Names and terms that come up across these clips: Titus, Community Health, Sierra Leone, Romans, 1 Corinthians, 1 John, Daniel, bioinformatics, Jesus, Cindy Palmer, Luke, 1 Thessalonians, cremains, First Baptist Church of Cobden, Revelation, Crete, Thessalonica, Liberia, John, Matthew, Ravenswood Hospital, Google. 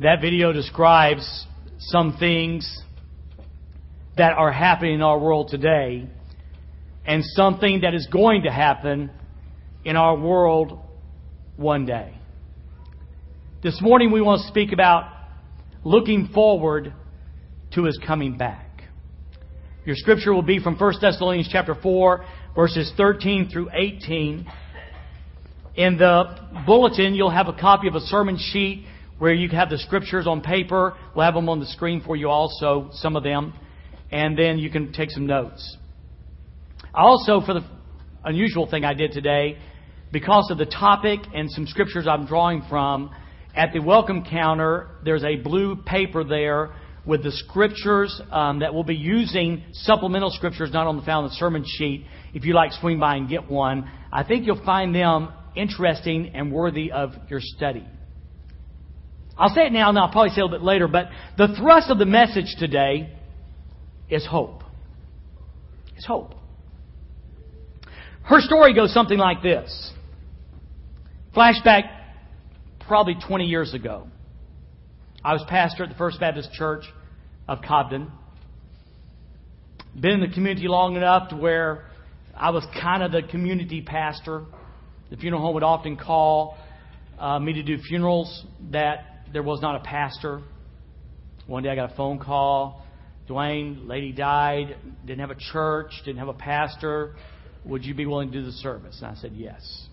That video describes some things that are happening in our world today and something that is going to happen in our world one day. This morning we want to speak about looking forward to His coming back. Your scripture will be from 1 Thessalonians chapter 4, verses 13 through 18. In the bulletin, you'll have a copy of a sermon sheet where you have the scriptures on paper. We'll have them on the screen for you also, some of them. And then you can take some notes. Also, for the unusual thing I did today, because of the topic and some scriptures I'm drawing from, at the welcome counter, there's a blue paper there with the scriptures that we'll be using, supplemental scriptures not on the found in the sermon sheet. If you like, swing by and get one. I think you'll find them interesting and worthy of your study. I'll say it now, and I'll probably say it a little bit later, but the thrust of the message today is hope. It's hope. Her story goes something like this. Flashback probably 20 years ago. I was pastor at the First Baptist Church of Cobden. Been in the community long enough to where I was kind of the community pastor. The funeral home would often call me to do funerals that there was not a pastor. One day I got a phone call. Dwayne, lady died, didn't have a church, didn't have a pastor. Would you be willing to do the service? And I said yes.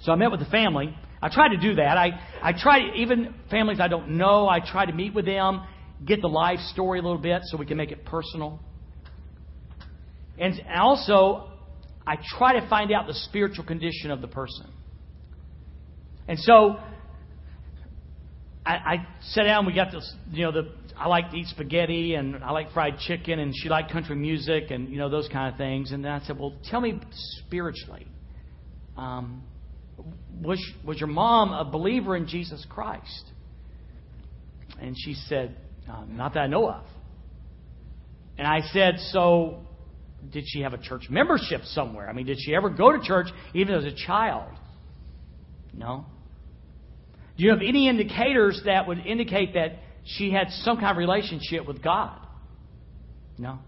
So I met with the family. I try to do that. I try, even families I don't know, I try to meet with them, get the life story a little bit so we can make it personal. And also, I try to find out the spiritual condition of the person. And so, I sat down, we got this, I like to eat spaghetti, and I like fried chicken, and she liked country music, and, those kind of things. And then I said, well, tell me spiritually, was your mom a believer in Jesus Christ? And she said, not that I know of. And I said, so did she have a church membership somewhere? I mean, did she ever go to church even as a child? No. Do you have any indicators that would indicate that she had some kind of relationship with God? No.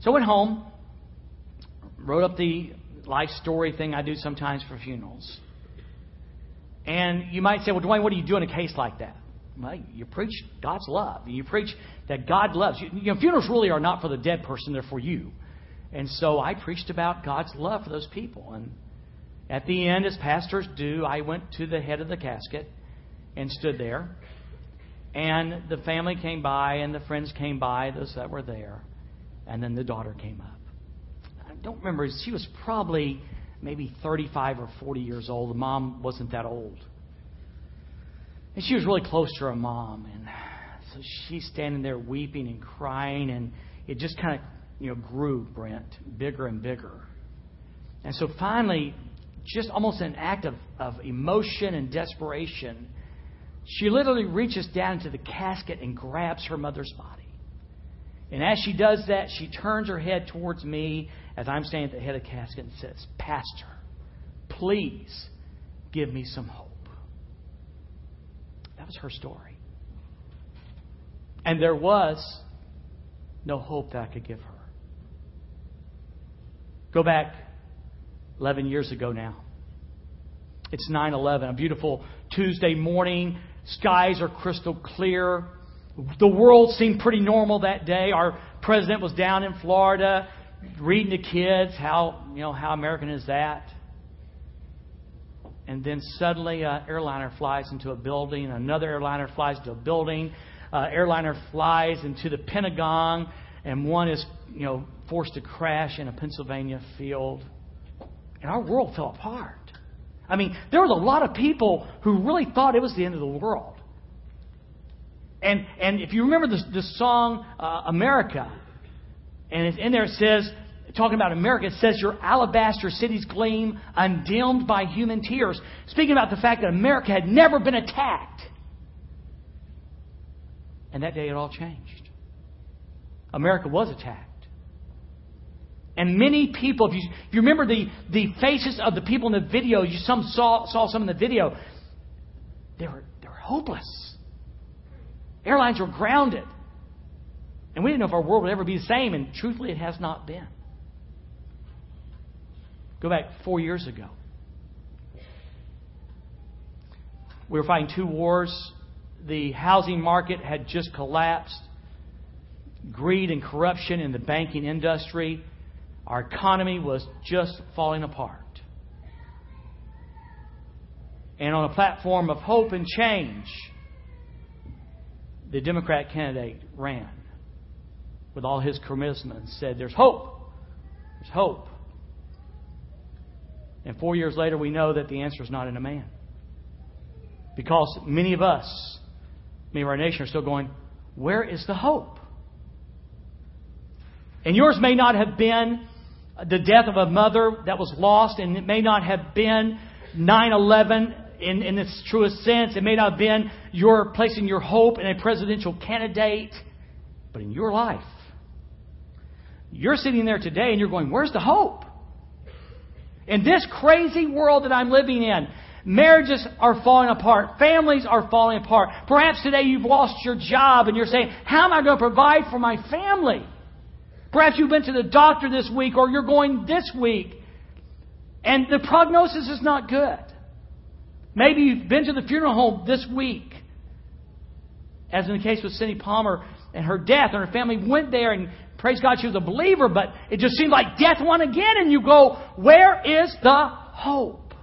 So I went home, wrote up the life story thing I do sometimes for funerals. And you might say, well, Dwayne, what do you do in a case like that? Well, you preach God's love. You preach that God loves you. Funerals really are not for the dead person, they're for you. And so I preached about God's love for those people. And at the end, as pastors do, I went to the head of the casket and stood there. And the family came by and the friends came by, those that were there. And then the daughter came up. Don't remember, she was probably maybe 35 or 40 years old. The mom wasn't that old. And she was really close to her mom. And so she's standing there weeping and crying. And it just kind of, grew, Brent, bigger and bigger. And so finally, just almost an act of emotion and desperation, she literally reaches down into the casket and grabs her mother's body. And as she does that, she turns her head towards me as I'm standing at the head of the casket and says, Pastor, please give me some hope. That was her story. And there was no hope that I could give her. Go back 11 years ago now. It's 9/11, a beautiful Tuesday morning. Skies are crystal clear. The world seemed pretty normal that day. Our president was down in Florida reading to kids. How American is that? And then suddenly an airliner flies into a building. Another airliner flies into a building. Airliner flies into the Pentagon. And one is, forced to crash in a Pennsylvania field. And our world fell apart. I mean, there was a lot of people who really thought it was the end of the world. And if you remember this song, America, and it's in there, it says, talking about America, it says, your alabaster cities gleam, undimmed by human tears. Speaking about the fact that America had never been attacked. And that day it all changed. America was attacked. And many people, if you remember the faces of the people in the video, you saw some in the video, They were hopeless. Airlines were grounded. And we didn't know if our world would ever be the same, and truthfully, it has not been. Go back 4 years ago. We were fighting two wars. The housing market had just collapsed. Greed and corruption in the banking industry. Our economy was just falling apart. And on a platform of hope and change, the Democrat candidate ran with all his charisma and said, "There's hope. There's hope." And 4 years later, we know that the answer is not in a man. Because many of us, many of our nation are still going, where is the hope? And yours may not have been the death of a mother that was lost, and it may not have been 9/11 in its truest sense. It may not have been your placing your hope in a presidential candidate, but in your life. You're sitting there today and you're going, where's the hope? In this crazy world that I'm living in, marriages are falling apart. Families are falling apart. Perhaps today you've lost your job and you're saying, how am I going to provide for my family? Perhaps you've been to the doctor this week or you're going this week and the prognosis is not good. Maybe you've been to the funeral home this week. As in the case with Cindy Palmer and her death, and her family went there, and praise God she was a believer, but it just seemed like death won again, and you go, where is the hope?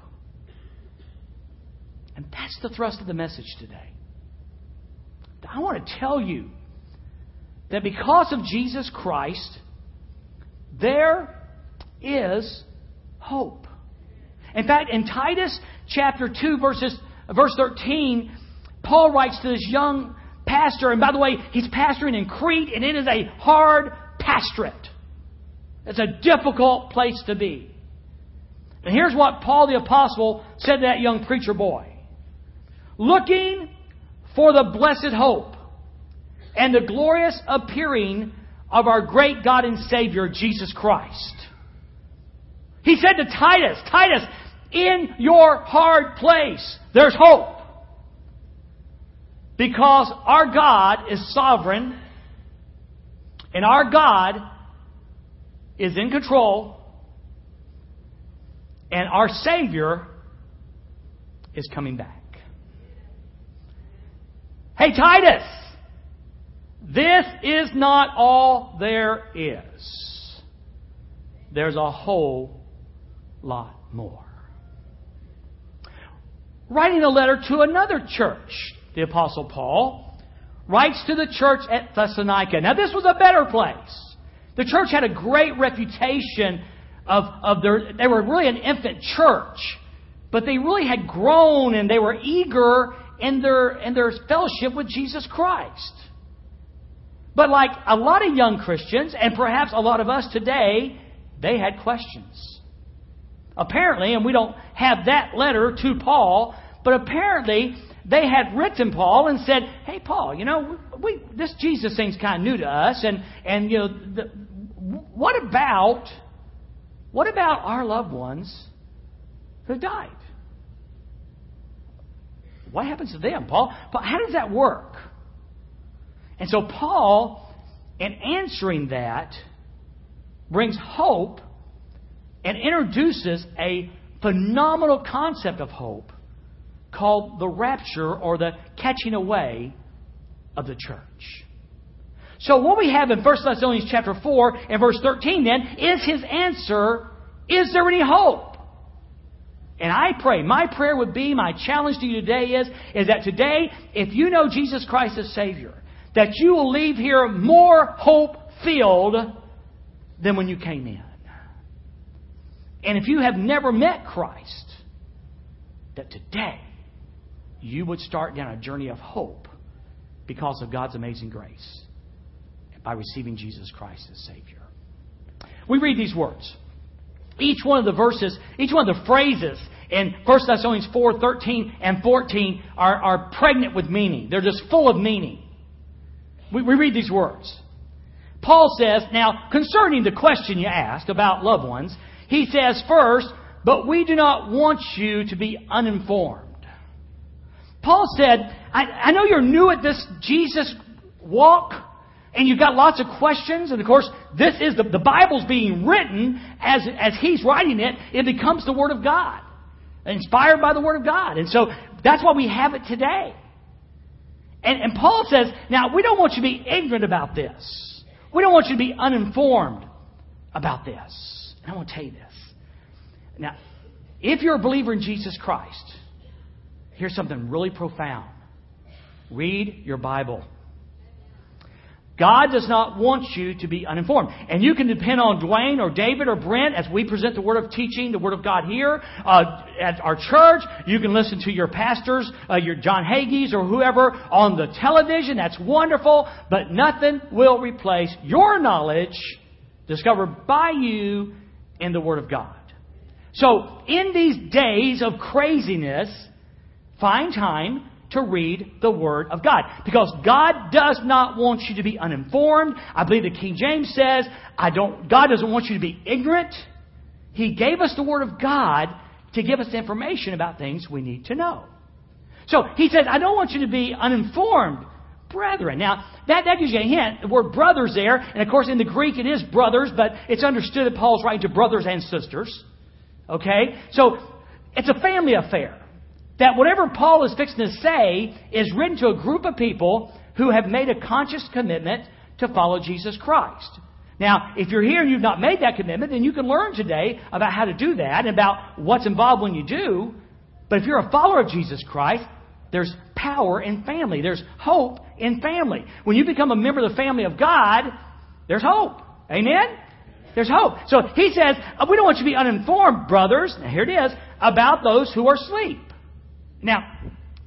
And that's the thrust of the message today. I want to tell you that because of Jesus Christ, there is hope. In fact, in Titus chapter 2, verse 13, Paul writes to this young pastor. And by the way, he's pastoring in Crete, and it is a hard pastorate. It's a difficult place to be. And here's what Paul the Apostle said to that young preacher boy. Looking for the blessed hope and the glorious appearing of our great God and Savior, Jesus Christ. He said to Titus, Titus, in your hard place, there's hope. Because our God is sovereign and our God is in control and our Savior is coming back. Hey, Titus, this is not all there is. There's a whole lot more. Writing a letter to another church, the Apostle Paul writes to the church at Thessalonica. Now, this was a better place. The church had a great reputation they were really an infant church, but they really had grown and they were eager in their fellowship with Jesus Christ. But like a lot of young Christians, and perhaps a lot of us today, they had questions. Apparently, and we don't have that letter to Paul, but apparently they had written Paul and said, hey, Paul, this Jesus thing's kind of new to us. And what about our loved ones who died? What happens to them, Paul? How does that work? And so Paul, in answering that, brings hope and introduces a phenomenal concept of hope called the rapture or the catching away of the church. So what we have in 1 Thessalonians chapter 4 and verse 13 then is his answer, is there any hope? And I pray, my prayer would be, my challenge to you today is that today, if you know Jesus Christ as Savior, that you will leave here more hope-filled than when you came in. And if you have never met Christ, that today you would start down a journey of hope because of God's amazing grace and by receiving Jesus Christ as Savior. We read these words. Each one of the verses, each one of the phrases in 1 Thessalonians 4, 13 and 14 are pregnant with meaning. They're just full of meaning. We read these words. Paul says, now, concerning the question you asked about loved ones, he says, first, but we do not want you to be uninformed. Paul said, I know you're new at this Jesus walk, and you've got lots of questions, and of course, this is the Bible's being written as he's writing it. It becomes the Word of God, inspired by the Word of God. And so that's why we have it today. And Paul says, now, we don't want you to be ignorant about this. We don't want you to be uninformed about this. And I want to tell you this. Now, if you're a believer in Jesus Christ, here's something really profound. Read your Bible. God does not want you to be uninformed. And you can depend on Dwayne or David or Brent as we present the Word of teaching, the Word of God here at our church. You can listen to your pastors, your John Hagees or whoever on the television. That's wonderful. But nothing will replace your knowledge discovered by you in the Word of God. So in these days of craziness, find time to read the Word of God. Because God does not want you to be uninformed. I believe the King James says, God doesn't want you to be ignorant. He gave us the Word of God to give us information about things we need to know. So he says, I don't want you to be uninformed, brethren. Now, that gives you a hint. The word brothers there, and of course in the Greek it is brothers, but it's understood that Paul's writing to brothers and sisters. Okay? So it's a family affair. That whatever Paul is fixing to say is written to a group of people who have made a conscious commitment to follow Jesus Christ. Now, if you're here and you've not made that commitment, then you can learn today about how to do that and about what's involved when you do. But if you're a follower of Jesus Christ, there's power in family. There's hope in family. When you become a member of the family of God, there's hope. Amen? There's hope. So he says, we don't want you to be uninformed, brothers. Now, here it is. About those who are asleep. Now,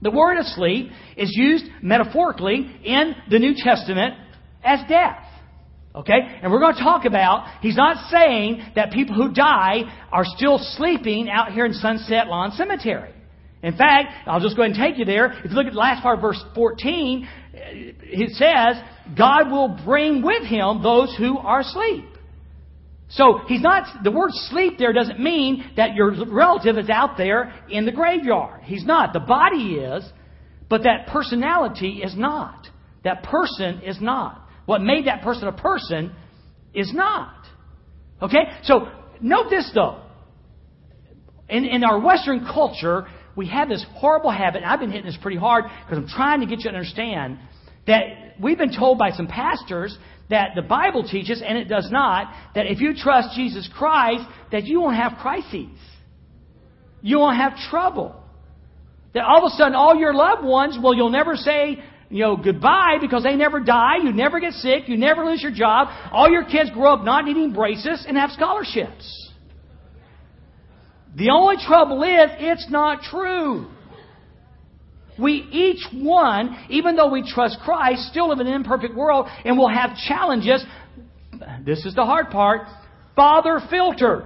the word asleep is used metaphorically in the New Testament as death. Okay? And we're going to talk about, he's not saying that people who die are still sleeping out here in Sunset Lawn Cemetery. In fact, I'll just go ahead and take you there. If you look at the last part of verse 14, it says, God will bring with him those who are asleep. So the word sleep there doesn't mean that your relative is out there in the graveyard. He's not. The body is, but that personality is not. That person is not. What made that person a person is not. Okay? So note this though. In our Western culture, we have this horrible habit, and I've been hitting this pretty hard because I'm trying to get you to understand that we've been told by some pastors that the Bible teaches, and it does not, that if you trust Jesus Christ, that you won't have crises. You won't have trouble. That all of a sudden all your loved ones, well, you'll never say, goodbye because they never die. You never get sick. You never lose your job. All your kids grow up not needing braces and have scholarships. The only trouble is it's not true. We each one, even though we trust Christ, still live in an imperfect world and will have challenges. This is the hard part. Father filtered.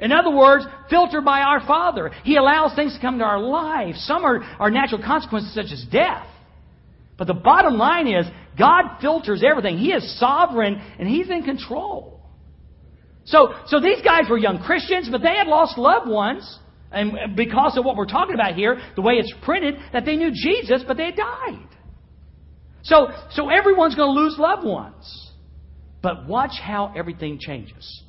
In other words, filtered by our Father. He allows things to come to our lives. Some are natural consequences such as death. But the bottom line is God filters everything. He is sovereign and He's in control. So these guys were young Christians, but they had lost loved ones. And because of what we're talking about here, the way it's printed, that they knew Jesus, but they had died. So everyone's going to lose loved ones. But watch how everything changes.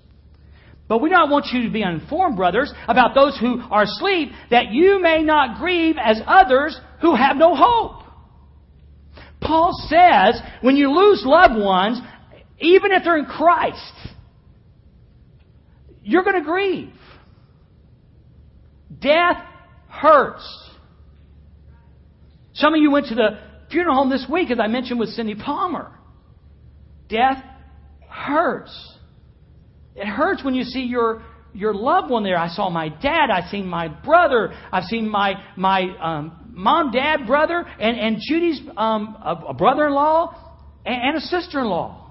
But we don't want you to be uninformed, brothers, about those who are asleep, that you may not grieve as others who have no hope. Paul says, when you lose loved ones, even if they're in Christ, you're going to grieve. Death hurts. Some of you went to the funeral home this week, as I mentioned with Cindy Palmer. Death hurts. It hurts when you see your loved one there. I saw my dad. I've seen my brother. I've seen my mom, dad, brother, and Judy's a brother-in-law and a sister-in-law.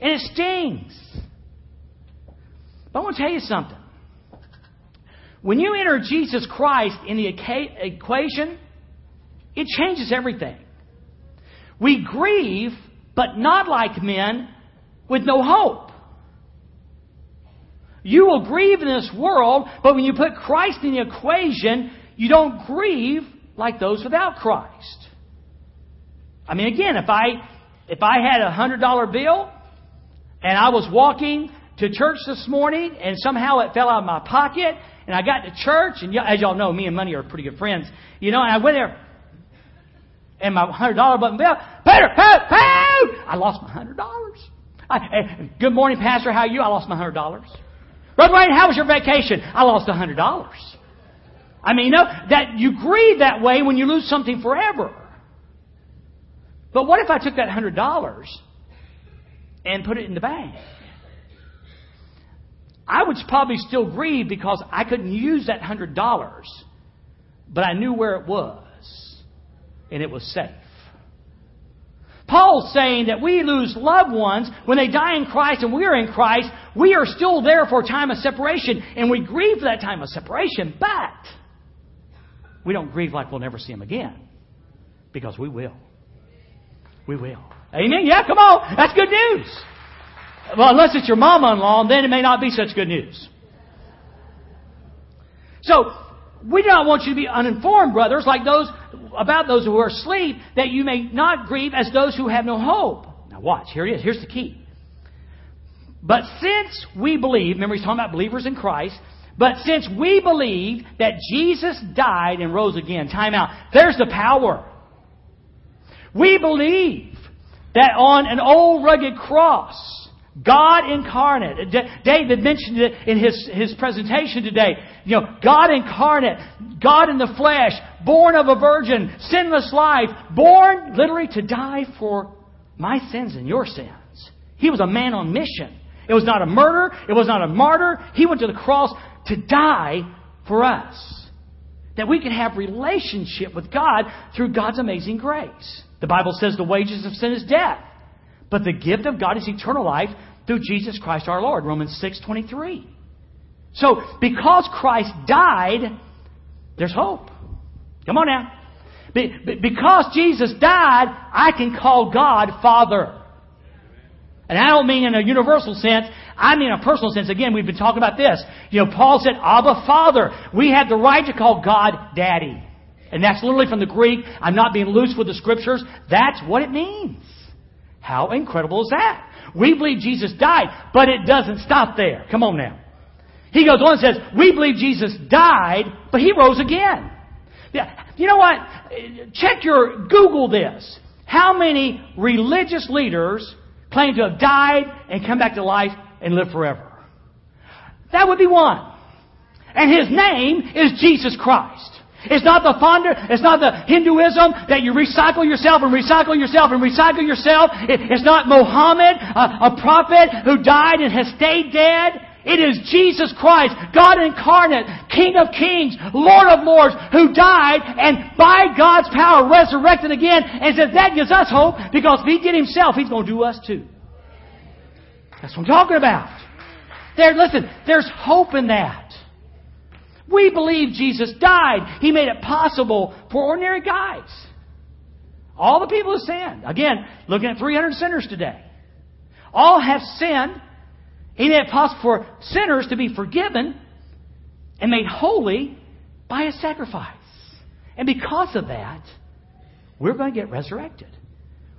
And it stings. But I want to tell you something. When you enter Jesus Christ in the equation, it changes everything. We grieve, but not like men with no hope. You will grieve in this world, but when you put Christ in the equation, you don't grieve like those without Christ. I mean, again, if I had a $100 bill and I was walking to church this morning and somehow it fell out of my pocket and I got to church, and as y'all know, me and money are pretty good friends, you know, and I went there and my $100 bill, Peter, I lost my $100. Good morning, Pastor, how are you? I lost my $100. Brother Wayne, how was your vacation? I lost $100. I mean, you know, that you grieve that way when you lose something forever. But what if I took that $100 and put it in the bank? I would probably still grieve because I couldn't use that $100, but I knew where it was, and it was safe. Paul's saying that we lose loved ones when they die in Christ and we are in Christ. We are still there for a time of separation, and we grieve for that time of separation, but we don't grieve like we'll never see them again, because we will. We will. Amen? Yeah, come on. That's good news. Well, unless it's your mama-in-law, then it may not be such good news. So, we do not want you to be uninformed, brothers, like those about those who are asleep, that you may not grieve as those who have no hope. Now watch, here it is. Here's the key. But since we believe, remember he's talking about believers in Christ, but since we believe that Jesus died and rose again, time out, there's the power. We believe that on an old rugged cross, God incarnate, David mentioned it in his presentation today, you know, God incarnate, God in the flesh, born of a virgin, sinless life, born literally to die for my sins and your sins. He was a man on mission. It was not a murder. It was not a martyr. He went to the cross to die for us, that we could have relationship with God through God's amazing grace. The Bible says the wages of sin is death, but the gift of God is eternal life through Jesus Christ our Lord. Romans 6:23. So, because Christ died, there's hope. Come on now. Because Jesus died, I can call God Father. And I don't mean in a universal sense. I mean in a personal sense. Again, we've been talking about this. You know, Paul said, Abba, Father. We have the right to call God Daddy. And that's literally from the Greek. I'm not being loose with the Scriptures. That's what it means. How incredible is that? We believe Jesus died, but it doesn't stop there. Come on now. He goes on and says, we believe Jesus died, but He rose again. Yeah. You know what? Check your Google this. How many religious leaders claim to have died and come back to life and live forever? That would be one. And His name is Jesus Christ. It's not the founder. It's not the Hinduism that you recycle yourself and recycle yourself and recycle yourself. It's not Mohammed, a prophet who died and has stayed dead. It is Jesus Christ, God incarnate, King of kings, Lord of lords, who died and by God's power resurrected again, and says that gives us hope, because if He did Himself, He's going to do us too. That's what I'm talking about. There, listen, there's hope in that. We believe Jesus died. He made it possible for ordinary guys. All the people who sinned. Again, looking at 300 sinners today. All have sinned. He made it possible for sinners to be forgiven and made holy by His sacrifice. And because of that, we're going to get resurrected,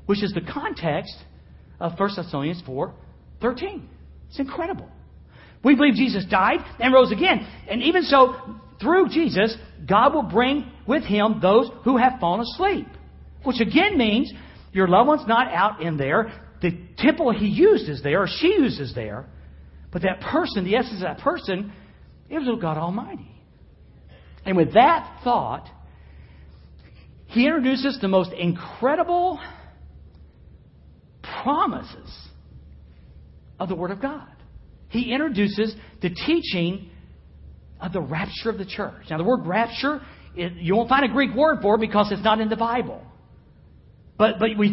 which is the context of 1 Thessalonians 4:13. It's incredible. We believe Jesus died and rose again. And even so, through Jesus, God will bring with Him those who have fallen asleep, which again means your loved one's not out in there. The temple he used is there, or she uses there. But that person, the essence of that person, it was with God Almighty. And with that thought, He introduces the most incredible promises of the Word of God. He introduces the teaching of the rapture of the church. Now, the word rapture, you won't find a Greek word for it because it's not in the Bible. But we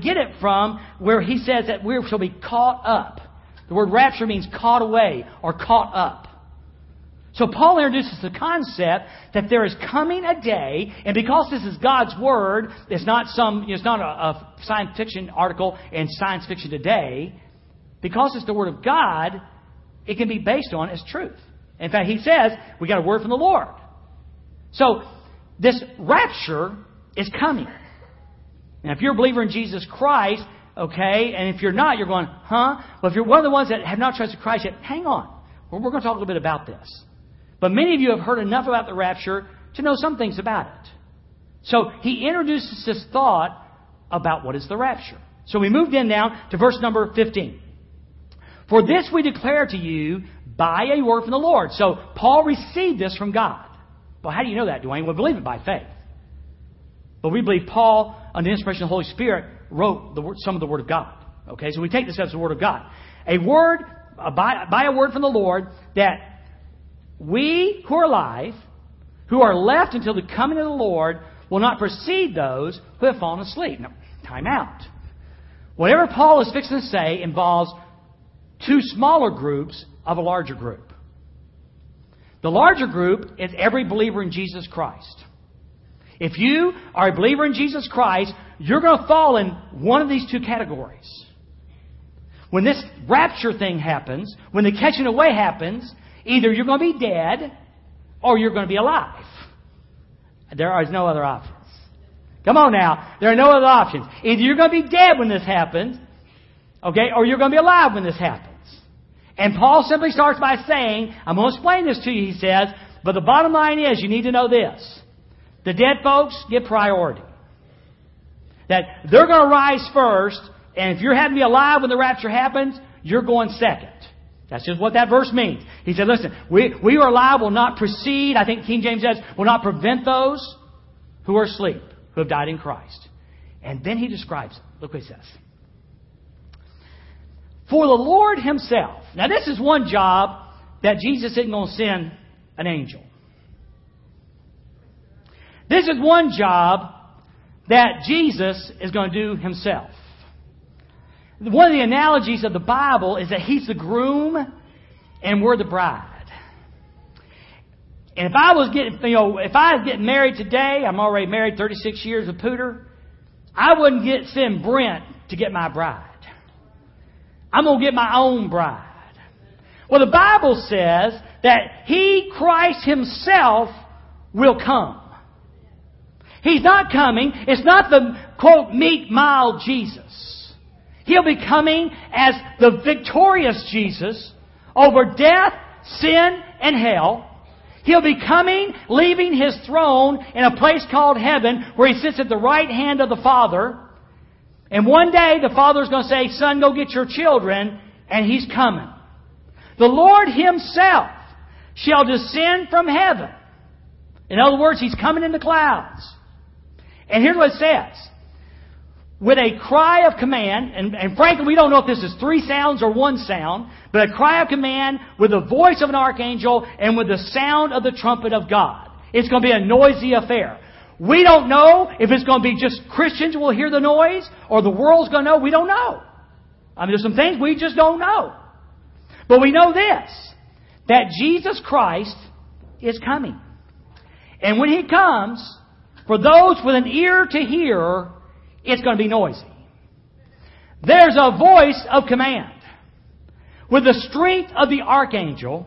get it from where He says that we shall be caught up. The word rapture means caught away or caught up. So Paul introduces the concept that there is coming a day, and because this is God's Word, it's not a science fiction article in Science Fiction Today. Because it's the Word of God, it can be based on as truth. In fact, he says, we got a word from the Lord. So this rapture is coming. Now, if you're a believer in Jesus Christ, okay, and if you're not, you're going, huh? Well, if you're one of the ones that have not trusted Christ yet, hang on. We're going to talk a little bit about this. But many of you have heard enough about the rapture to know some things about it. So he introduces this thought about what is the rapture. So we moved in now to verse number 15. For this we declare to you by a word from the Lord. So Paul received this from God. Well, how do you know that, Dwayne? We believe it by faith. But we believe Paul, under the inspiration of the Holy Spirit, wrote some of the Word of God. Okay, so we take this as the Word of God. By a word from the Lord, that we who are alive, who are left until the coming of the Lord, will not precede those who have fallen asleep. Now, time out. Whatever Paul is fixing to say involves two smaller groups of a larger group. The larger group is every believer in Jesus Christ. If you are a believer in Jesus Christ, you're going to fall in one of these two categories. When this rapture thing happens, when the catching away happens, either you're going to be dead or you're going to be alive. There are no other options. Come on now. There are no other options. Either you're going to be dead when this happens, okay, or you're going to be alive when this happens. And Paul simply starts by saying, I'm going to explain this to you, he says, but the bottom line is you need to know this. The dead folks get priority. That they're going to rise first, and if you're having to be alive when the rapture happens, you're going second. That's just what that verse means. He said, listen, we who are alive will not precede, I think King James says, will not prevent those who are asleep, who have died in Christ. And then he describes it. Look what he says. For the Lord himself. Now this is one job that Jesus isn't going to send an angel. This is one job that Jesus is going to do himself. One of the analogies of the Bible is that he's the groom and we're the bride. And if I was getting married today, I'm already married 36 years with Pooter, I wouldn't send Brent to get my bride. I'm going to get my own bride. Well, the Bible says that he, Christ himself, will come. He's not coming. It's not the, quote, meek, mild Jesus. He'll be coming as the victorious Jesus over death, sin, and hell. He'll be coming, leaving his throne in a place called heaven where he sits at the right hand of the Father. And one day the Father's going to say, son, go get your children, and he's coming. The Lord himself shall descend from heaven. In other words, he's coming in the clouds. And here's what it says. With a cry of command, and frankly we don't know if this is three sounds or one sound, but a cry of command with the voice of an archangel and with the sound of the trumpet of God. It's going to be a noisy affair. We don't know if it's going to be just Christians will hear the noise or the world's going to know. We don't know. I mean, there's some things we just don't know. But we know this, that Jesus Christ is coming. And when He comes, for those with an ear to hear, it's going to be noisy. There's a voice of command with the strength of the archangel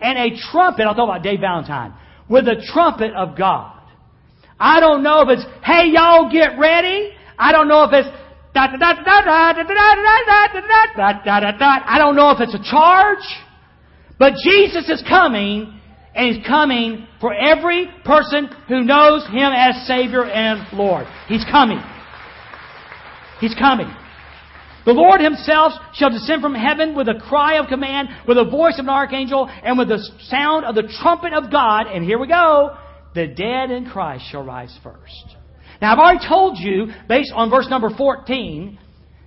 and a trumpet. I'll talk about Dave Valentine with the trumpet of God. I don't know if it's, hey, y'all get ready. I don't know if it's, I don't know if it's a charge, but Jesus is coming, and He's coming for every person who knows Him as Savior and Lord. He's coming. He's coming. The Lord Himself shall descend from heaven with a cry of command, with a voice of an archangel, and with the sound of the trumpet of God. And here we go. The dead in Christ shall rise first. Now, I've already told you, based on verse number 14,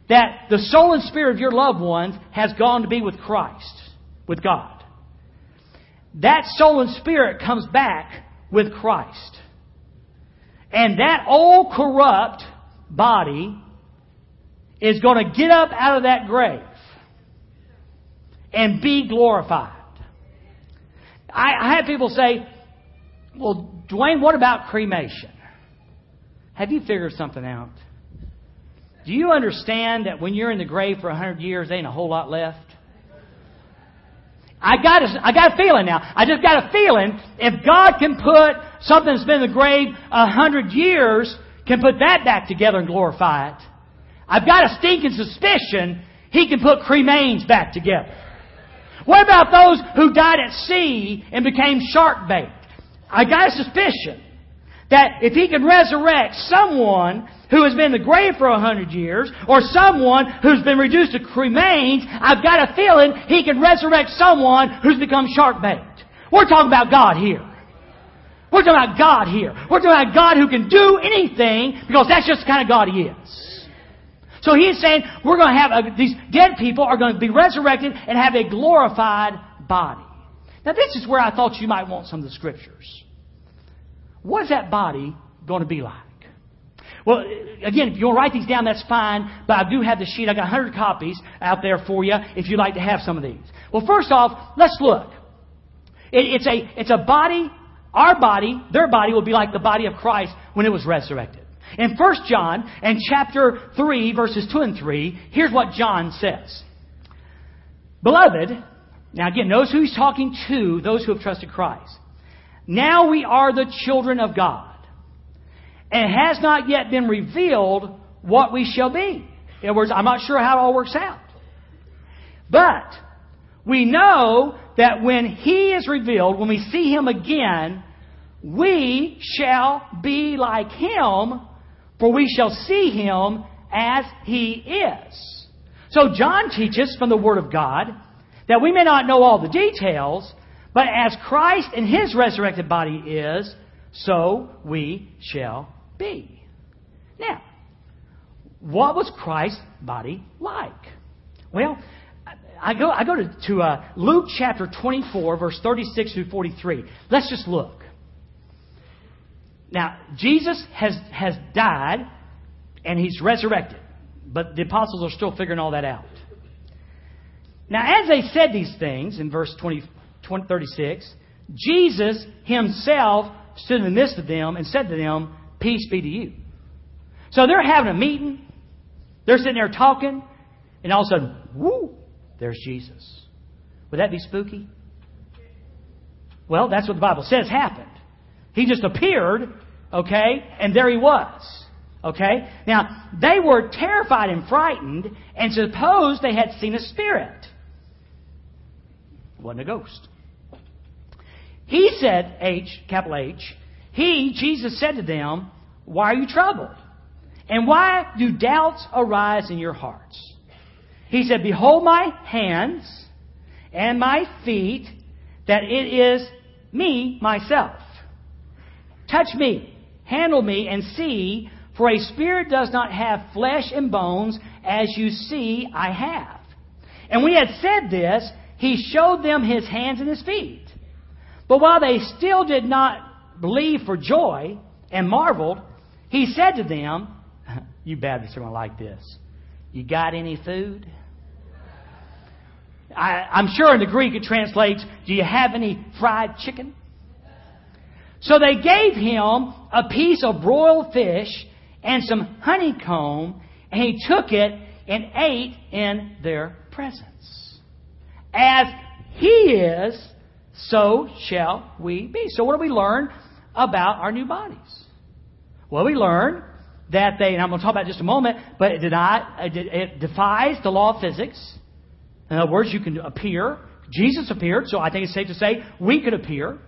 that the soul and spirit of your loved ones has gone to be with Christ, with God. That soul and spirit comes back with Christ. And that old corrupt body is going to get up out of that grave and be glorified. I had people say, well, Dwayne, what about cremation? Have you figured something out? Do you understand that when you're in the grave for 100 years, there ain't a whole lot left? I got a feeling now. I just got a feeling if God can put something that's been in the grave 100 years, can put that back together and glorify it. I've got a stinking suspicion He can put cremains back together. What about those who died at sea and became shark bait? I got a suspicion that if He can resurrect someone who has been in the grave for 100 years, or someone who's been reduced to cremains, I've got a feeling He can resurrect someone who's become shark bait. We're talking about God here. We're talking about God here. We're talking about God who can do anything, because that's just the kind of God He is. So He's saying we're going to have these dead people are going to be resurrected and have a glorified body. Now this is where I thought you might want some of the Scriptures. What is that body going to be like? Well, again, if you want to write these down, that's fine. But I do have the sheet. I got 100 copies out there for you if you'd like to have some of these. Well, first off, let's look. It's a body. Our body, their body, will be like the body of Christ when it was resurrected. In 1 John and chapter 3, verses 2 and 3, here's what John says. Beloved, now again, notice who he's talking to, those who have trusted Christ. Now we are the children of God, and it has not yet been revealed what we shall be. In other words, I'm not sure how it all works out. But we know that when He is revealed, when we see Him again, we shall be like Him, for we shall see Him as He is. So John teaches from the Word of God that we may not know all the details, but as Christ in His resurrected body is, so we shall be. Now, what was Christ's body like? Well, I go to Luke chapter 24, verse 36 through 43. Let's just look. Now, Jesus has died, and He's resurrected. But the apostles are still figuring all that out. Now, as they said these things, in verse 36, Jesus Himself stood in the midst of them and said to them, "Peace be to you." So they're having a meeting. They're sitting there talking. And all of a sudden, whoo! There's Jesus. Would that be spooky? Well, that's what the Bible says happened. He just appeared, okay, and there He was, okay? Now, they were terrified and frightened and supposed they had seen a spirit. It wasn't a ghost. He said, Jesus said to them, "Why are you troubled? And why do doubts arise in your hearts?" He said, "Behold my hands and my feet, that it is me myself. Touch me, handle me, and see, for a spirit does not have flesh and bones, as you see I have." And when He had said this, He showed them His hands and His feet. But while they still did not believe for joy and marveled, He said to them, "You Baptists are going to like this. You got any food?" I'm sure in the Greek it translates, "Do you have any fried chicken?" So they gave Him a piece of broiled fish and some honeycomb, and He took it and ate in their presence. As He is, so shall we be. So what do we learn about our new bodies? Well, we learn that they, and I'm going to talk about it in just a moment, but it defies the law of physics. In other words, you can appear. Jesus appeared, so I think it's safe to say we could appear.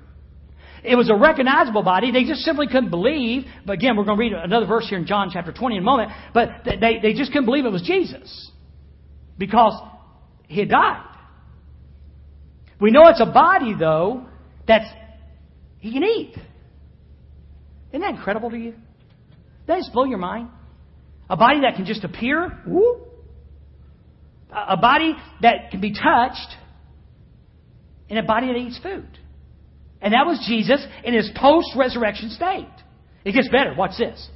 It was a recognizable body. They just simply couldn't believe. But again, we're going to read another verse here in John chapter 20 in a moment. But they just couldn't believe it was Jesus because He had died. We know it's a body, though, that's He can eat. Isn't that incredible to you? Does that just blow your mind? A body that can just appear? Woo! A body that can be touched, and a body that eats food. And that was Jesus in His post-resurrection state. It gets better. Watch this.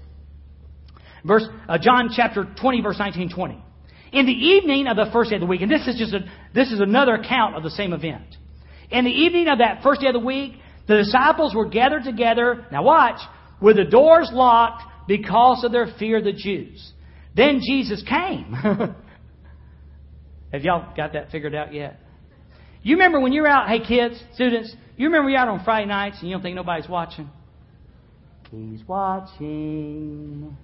John chapter 20, verse 19-20. In the evening of the first day of the week, and this is another account of the same event. In the evening of that first day of the week, the disciples were gathered together, now watch, with the doors locked, because of their fear of the Jews. Then Jesus came. Have y'all got that figured out yet? You remember when you were out, hey kids, students, you remember you're out on Friday nights and you don't think nobody's watching? He's watching.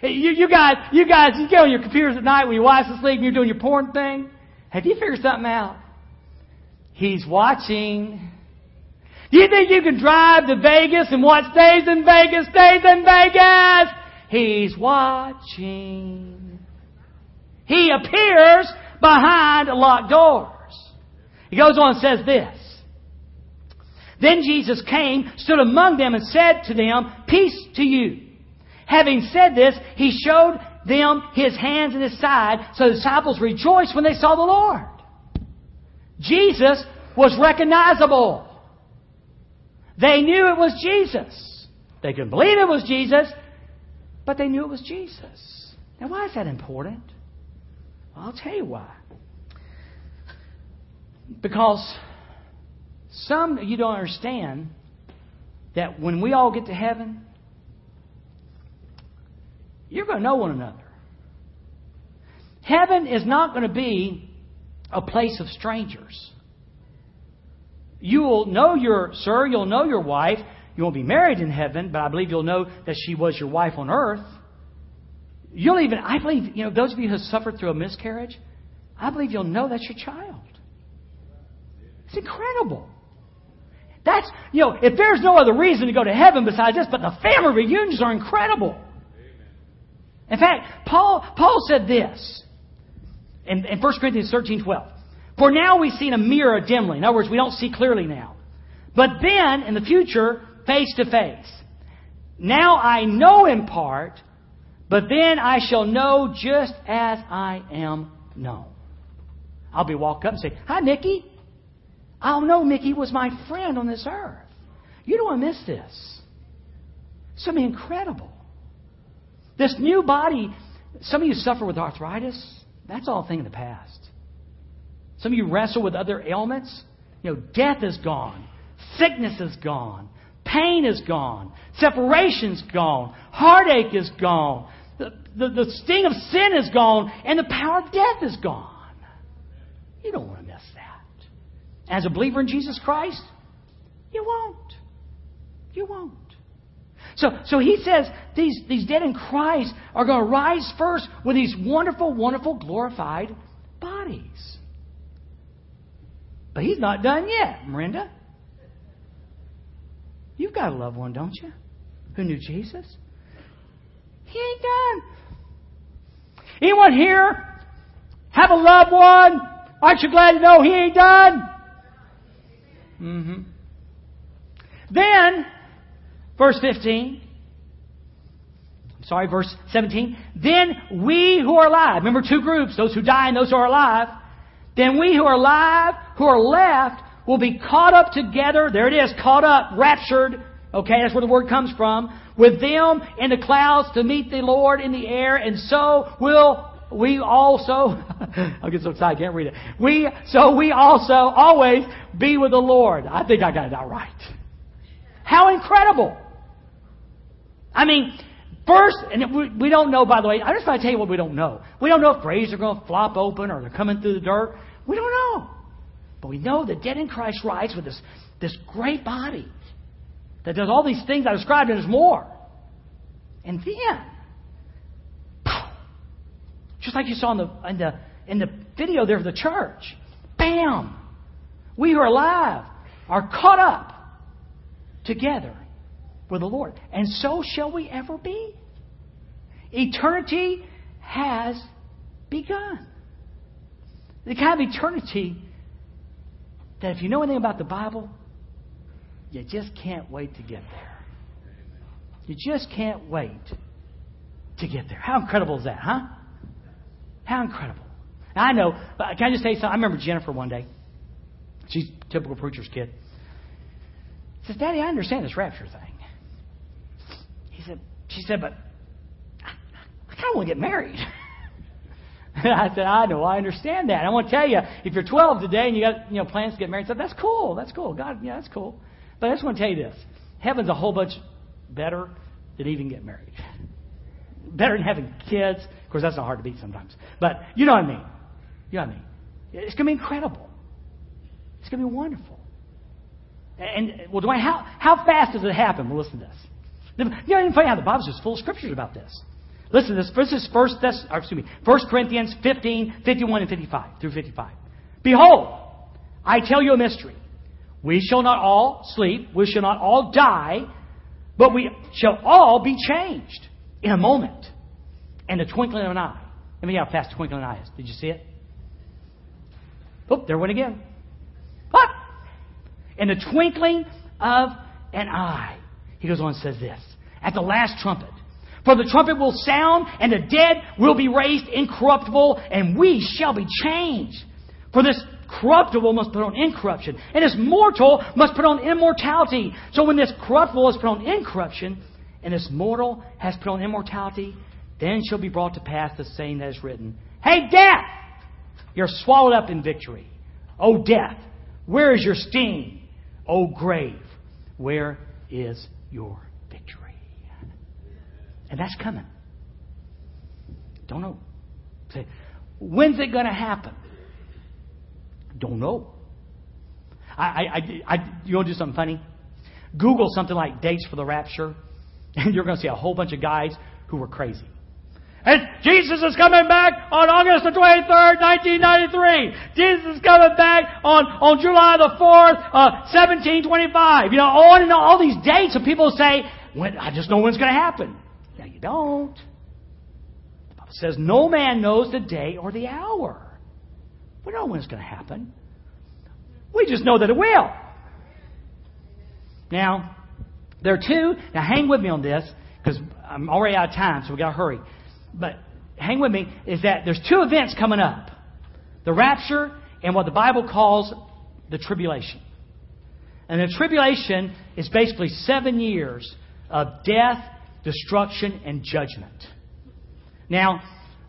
Hey, you guys, you get on your computers at night when your wife's asleep and you're doing your porn thing. Have you figured something out? He's watching. Do you think you can drive to Vegas and watch Days in Vegas? He's watching. He appears behind locked doors. He goes on and says this. Then Jesus came, stood among them, and said to them, "Peace to you." Having said this, He showed them His hands and His side, so the disciples rejoiced when they saw the Lord. Jesus was recognizable. They knew it was Jesus. They couldn't believe it was Jesus, but they knew it was Jesus. Now, why is that important? Well, I'll tell you why. Because some of you don't understand that when we all get to heaven, you're going to know one another. Heaven is not going to be a place of strangers. You will know your sir, you'll know your wife. You won't be married in heaven, but I believe you'll know that she was your wife on earth. You'll even, I believe, you know, those of you who have suffered through a miscarriage, I believe you'll know that's your child. It's incredible. That's, you know, if there's no other reason to go to heaven besides this, but the family reunions are incredible. Amen. In fact, Paul said this in 1 Corinthians 13:12. For now we see in a mirror dimly. In other words, we don't see clearly now. But then, in the future, face to face. Now I know in part, but then I shall know just as I am known. I'll be walk up and say, "Hi, Mickey." I'll know Mickey was my friend on this earth. You don't want to miss this. It's something incredible. This new body, some of you suffer with arthritis. That's all a thing of the past. Some of you wrestle with other ailments. You know, death is gone. Sickness is gone. Pain is gone. Separation's gone. Heartache is gone. The sting of sin is gone. And the power of death is gone. You don't want to miss that. As a believer in Jesus Christ, you won't. You won't. So he says these dead in Christ are going to rise first with these wonderful, wonderful glorified bodies. But he's not done yet, Miranda. You've got a loved one, don't you? Who knew Jesus? He ain't done. Anyone here have a loved one? Aren't you glad to know he ain't done? Mm-hmm. Then, verse 15. Sorry, verse 17. Then we who are alive. Remember two groups, those who die and those who are alive. Then we who are alive, who are left, will be caught up together. There it is, caught up, raptured. Okay, that's where the word comes from. With them in the clouds to meet the Lord in the air. And so will we also, I'll get so excited, I can't read it. So we also always be with the Lord. I think I got that right. How incredible. I mean, first, and we don't know, by the way, I just want to tell you what we don't know. We don't know if graves are going to flop open or they're coming through the dirt. We don't know. But we know the dead in Christ rise with this great body that does all these things I described and there's more. And then, just like you saw in the video there of the church. Bam! We who are alive are caught up together with the Lord. And so shall we ever be. Eternity has begun. The kind of eternity that if you know anything about the Bible, you just can't wait to get there. You just can't wait to get there. How incredible is that, huh? How incredible. Now, I know, but can I just tell you something? I remember Jennifer one day. She's a typical preacher's kid. She says, "Daddy, I understand this rapture thing." She said, "But I kind of want to get married." And I said, "I know, I understand that. And I want to tell you, if you're 12 today and you got plans to get married, I said, that's cool. God, yeah, that's cool. But I just want to tell you this. Heaven's a whole bunch better than even get married. Better than having kids. Of course, that's not hard to beat sometimes. But you know what I mean. It's going to be incredible. It's going to be wonderful. And, well, Dwight, how fast does it happen? Well, listen to this. You know, it's funny how the Bible is just full of scriptures about this. Listen to this. This is 1 Corinthians 15, 51 and 55 through 55. Behold, I tell you a mystery. We shall not all sleep. We shall not all die. But we shall all be changed in a moment. And the twinkling of an eye. Let me see how fast the twinkling of an eye is. Did you see it? Oh, there went again. What? In the twinkling of an eye. He goes on and says this. At the last trumpet. For the trumpet will sound, and the dead will be raised incorruptible, and we shall be changed. For this corruptible must put on incorruption, and this mortal must put on immortality. So when this corruptible has put on incorruption, and this mortal has put on immortality, then shall be brought to pass the saying that is written, Hey, death! You're swallowed up in victory. O death, where is your sting? O grave, where is your victory? And that's coming. Don't know. Say, when's it going to happen? Don't know. You want to do something funny? Google something like dates for the rapture, and you're going to see a whole bunch of guys who were crazy. And Jesus is coming back on August the 23rd, 1993. Jesus is coming back on July the 4th, 1725. You know, on and on, all these dates, and people say, I just know when it's going to happen. No, you don't. The Bible says, no man knows the day or the hour. We don't know when it's going to happen. We just know that it will. Now, there are two. Now, hang with me on this, because I'm already out of time, so we've got to hurry. But hang with me, is that there's two events coming up. The rapture and what the Bible calls the tribulation. And the tribulation is basically 7 years of death, destruction, and judgment. Now,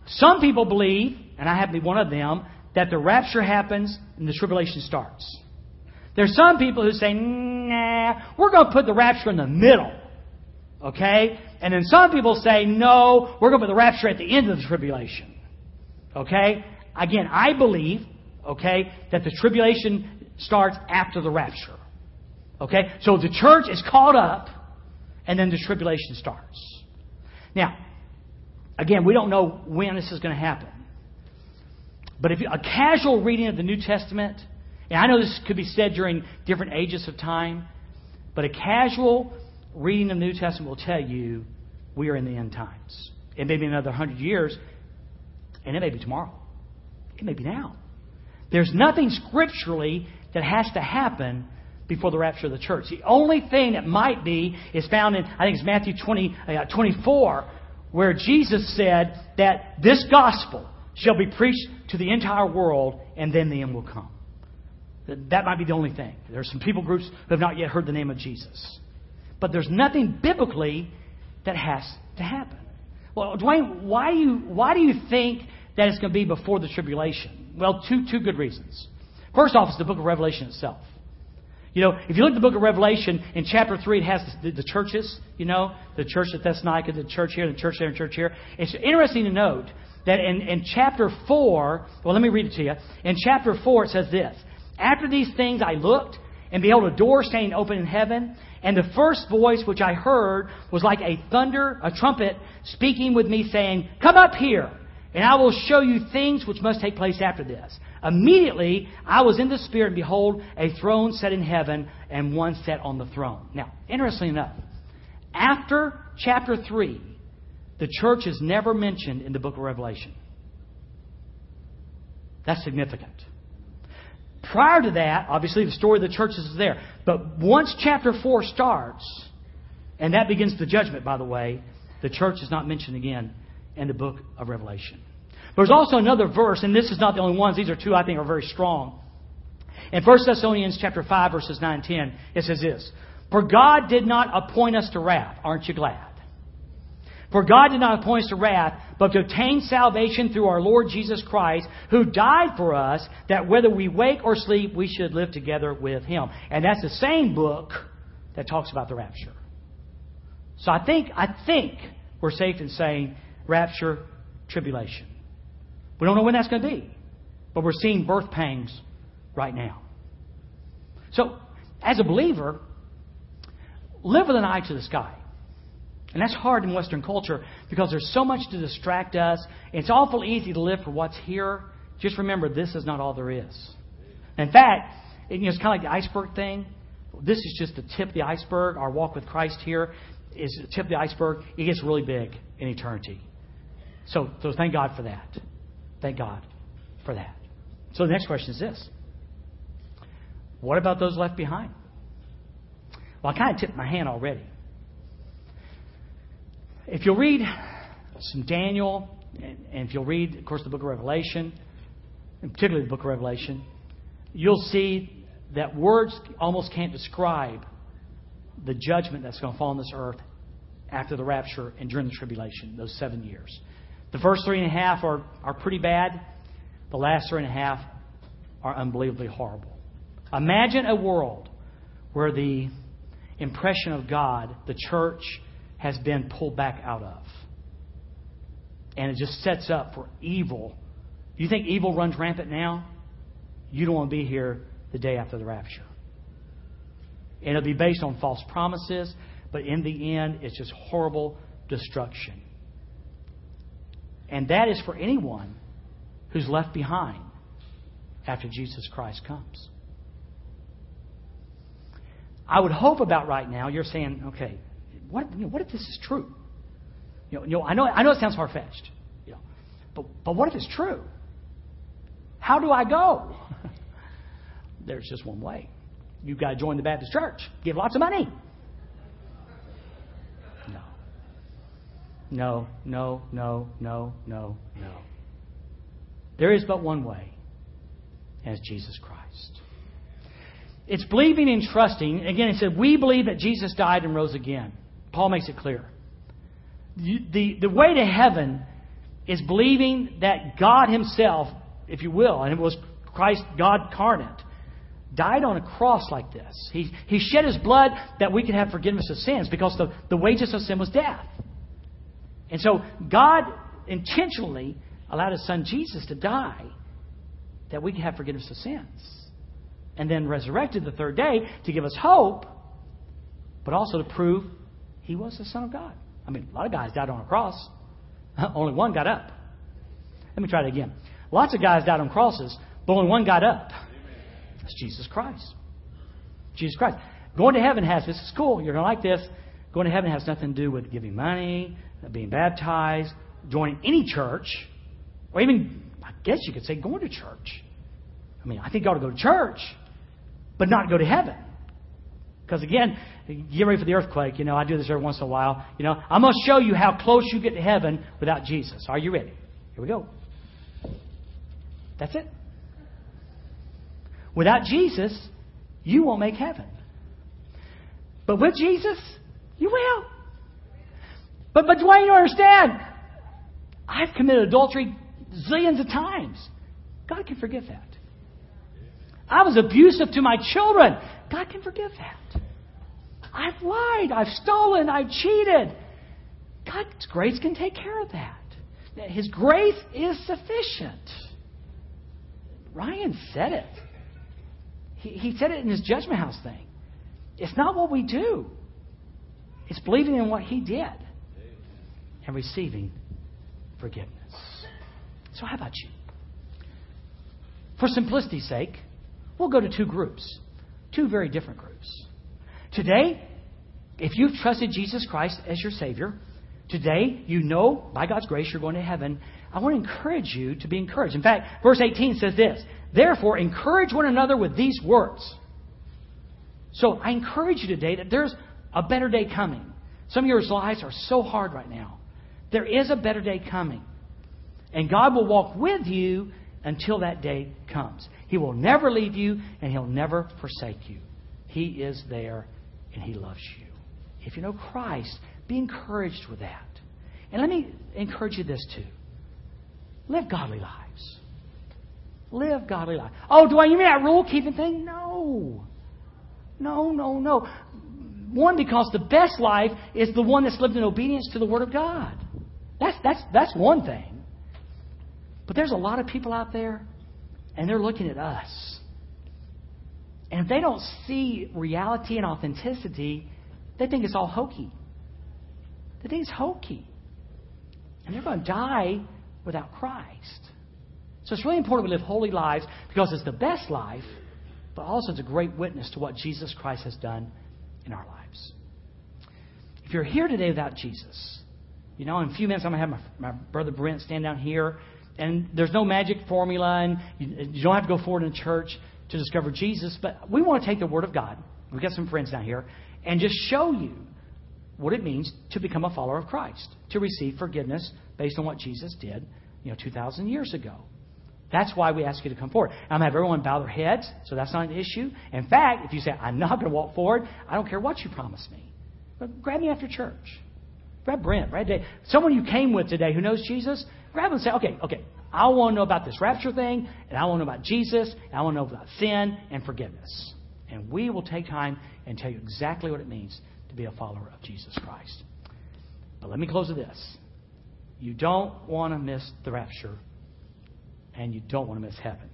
some people believe, and I happen to be one of them, that the rapture happens and the tribulation starts. There's some people who say, nah, we're going to put the rapture in the middle. Okay? And then some people say, no, we're going to put the rapture at the end of the tribulation. Okay? Again, I believe, okay, that the tribulation starts after the rapture. Okay? So the church is caught up, and then the tribulation starts. Now, again, we don't know when this is going to happen. But if a casual reading of the New Testament, and I know this could be said during different ages of time, but a casual reading of the New Testament will tell you we are in the end times. It may be another 100 years, and it may be tomorrow. It may be now. There's nothing scripturally that has to happen before the rapture of the church. The only thing that might be is found in, I think it's Matthew 24, where Jesus said that this gospel shall be preached to the entire world, and then the end will come. That might be the only thing. There are some people groups who have not yet heard the name of Jesus. But there's nothing biblically that has to happen. Well, Dwayne, why do you think that it's going to be before the tribulation? Well, two good reasons. First off, it's the book of Revelation itself. You know, if you look at the book of Revelation, in chapter 3, it has the churches, you know, the church at Thessalonica, the church here, the church there, and the church here. It's interesting to note that in chapter 4, well, let me read it to you. In chapter 4, it says this, After these things I looked, and behold, a door standing open in heaven, and the first voice which I heard was like a trumpet speaking with me, saying, Come up here, and I will show you things which must take place after this. Immediately I was in the Spirit, and behold, a throne set in heaven, and one sat on the throne. Now, interestingly enough, after chapter 3, the church is never mentioned in the book of Revelation. That's significant. Prior to that, obviously, the story of the churches is there. But once chapter 4 starts, and that begins the judgment, by the way, the church is not mentioned again in the book of Revelation. There's also another verse, and this is not the only ones. These are two I think are very strong. In 1 Thessalonians chapter 5, verses 9 and 10, it says this, For God did not appoint us to wrath. Aren't you glad? For God did not appoint us to wrath, but to obtain salvation through our Lord Jesus Christ, who died for us, that whether we wake or sleep, we should live together with Him. And that's the same book that talks about the rapture. So I think we're safe in saying rapture, tribulation. We don't know when that's going to be, but we're seeing birth pangs right now. So, as a believer, live with an eye to the sky. And that's hard in Western culture because there's so much to distract us. It's awful easy to live for what's here. Just remember, this is not all there is. In fact, it's kind of like the iceberg thing. This is just the tip of the iceberg. Our walk with Christ here is the tip of the iceberg. It gets really big in eternity. So thank God for that. Thank God for that. So the next question is this. What about those left behind? Well, I kind of tipped my hand already. If you'll read some Daniel, and if you'll read, of course, the book of Revelation, and particularly the book of Revelation, you'll see that words almost can't describe the judgment that's going to fall on this earth after the rapture and during the tribulation, those 7 years. The first 3.5 are pretty bad. The last 3.5 are unbelievably horrible. Imagine a world where the impression of God, the church, has been pulled back out of. And it just sets up for evil. You think evil runs rampant now? You don't want to be here the day after the rapture. And it'll be based on false promises, but in the end, it's just horrible destruction. And that is for anyone who's left behind after Jesus Christ comes. I would hope about right now, you're saying, okay, what if this is true? I know it sounds far-fetched, but what if it's true? How do I go? There's just one way. You've got to join the Baptist church. Give lots of money. No. There is but one way, and it's Jesus Christ. It's believing and trusting. Again, it said, we believe that Jesus died and rose again. Paul makes it clear. The way to heaven is believing that God himself, if you will, and it was Christ, God incarnate, died on a cross like this. He shed his blood that we could have forgiveness of sins because the wages of sin was death. And so God intentionally allowed his son Jesus to die that we could have forgiveness of sins. And then resurrected the third day to give us hope, but also to prove he was the Son of God. I mean, a lot of guys died on a cross. Only one got up. Let me try that again. Lots of guys died on crosses, but only one got up. That's Jesus Christ. Jesus Christ. Going to heaven has, this is cool, you're going to like this. Going to heaven has nothing to do with giving money, being baptized, joining any church, or even, I guess you could say, going to church. I mean, I think you ought to go to church, but not go to heaven. Because again, get ready for the earthquake. I do this every once in a while. I'm going to show you how close you get to heaven without Jesus. Are you ready? Here we go. That's it. Without Jesus, you won't make heaven. But with Jesus, you will. But Dwayne, you don't understand. I've committed adultery zillions of times. God can forgive that. I was abusive to my children. God can forgive that. I've lied. I've stolen. I've cheated. God's grace can take care of that. His grace is sufficient. Ryan said it. He said it in his judgment house thing. It's not what we do. It's believing in what he did and receiving forgiveness. So how about you? For simplicity's sake, we'll go to two groups, two very different groups. Today, if you've trusted Jesus Christ as your Savior, today you know by God's grace you're going to heaven. I want to encourage you to be encouraged. In fact, verse 18 says this, therefore, encourage one another with these words. So I encourage you today that there's a better day coming. Some of your lives are so hard right now. There is a better day coming. And God will walk with you until that day comes. He will never leave you, and he'll never forsake you. He is there, and he loves you. If you know Christ, be encouraged with that. And let me encourage you this, too. Live godly lives. Live godly lives. Oh, Dwayne, you mean that rule-keeping thing? No. One, because the best life is the one that's lived in obedience to the Word of God. That's one thing. But there's a lot of people out there, and they're looking at us. And if they don't see reality and authenticity, they think it's all hokey. They think it's hokey. And they're going to die without Christ. So it's really important we live holy lives because it's the best life, but also it's a great witness to what Jesus Christ has done in our lives. If you're here today without Jesus, you know, in a few minutes I'm going to have my brother Brent stand down here. And there's no magic formula, and you don't have to go forward in church to discover Jesus. But we want to take the Word of God. We've got some friends down here. And just show you what it means to become a follower of Christ, to receive forgiveness based on what Jesus did, 2,000 years ago. That's why we ask you to come forward. I'm going to have everyone bow their heads, so that's not an issue. In fact, if you say, I'm not going to walk forward, I don't care what you promise me. But grab me after church. Grab Brent, right? Someone you came with today who knows Jesus, grab him and say, okay, I want to know about this rapture thing, and I want to know about Jesus, and I want to know about sin and forgiveness. And we will take time and tell you exactly what it means to be a follower of Jesus Christ. But let me close with this. You don't want to miss the rapture, and you don't want to miss heaven.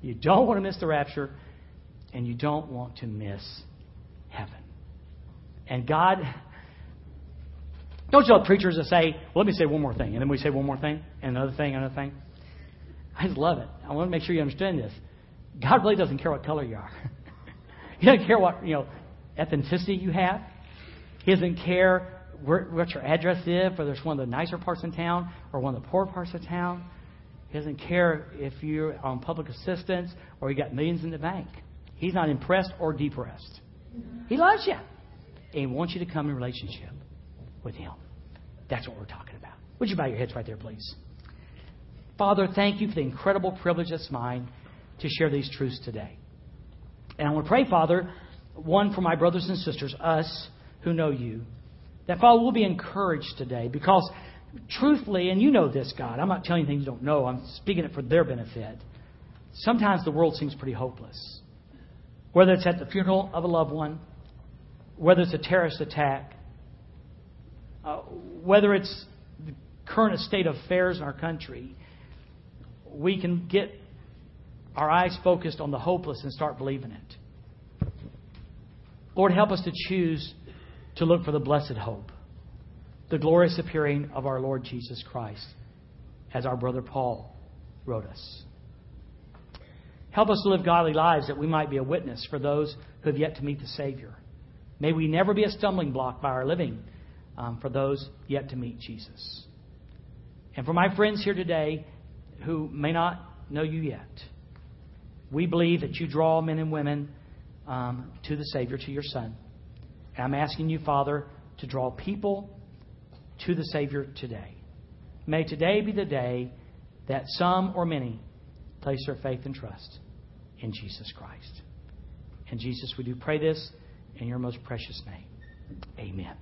You don't want to miss the rapture, and you don't want to miss heaven. And God, don't you love preachers that say, well, let me say one more thing, and then we say one more thing, and another thing, another thing? I just love it. I want to make sure you understand this. God really doesn't care what color you are. He doesn't care what ethnicity you have. He doesn't care what your address is, whether it's one of the nicer parts in town or one of the poor parts of town. He doesn't care if you're on public assistance or you got millions in the bank. He's not impressed or depressed. He loves you. And he wants you to come in relationship with him. That's what we're talking about. Would you bow your heads right there, please? Father, thank you for the incredible privilege that's mine to share these truths today. And I want to pray, Father, one for my brothers and sisters, us who know you, that, Father, we'll be encouraged today because truthfully, and you know this, God, I'm not telling you things you don't know. I'm speaking it for their benefit. Sometimes the world seems pretty hopeless, whether it's at the funeral of a loved one, whether it's a terrorist attack, whether it's the current state of affairs in our country, we can get our eyes focused on the hopeless and start believing it. Lord, help us to choose to look for the blessed hope, the glorious appearing of our Lord Jesus Christ, as our brother Paul wrote us. Help us to live godly lives that we might be a witness for those who have yet to meet the Savior. May we never be a stumbling block by our living for those yet to meet Jesus. And for my friends here today who may not know you yet, we believe that you draw men and women to the Savior, to your Son. And I'm asking you, Father, to draw people to the Savior today. May today be the day that some or many place their faith and trust in Jesus Christ. And Jesus, we do pray this in your most precious name. Amen.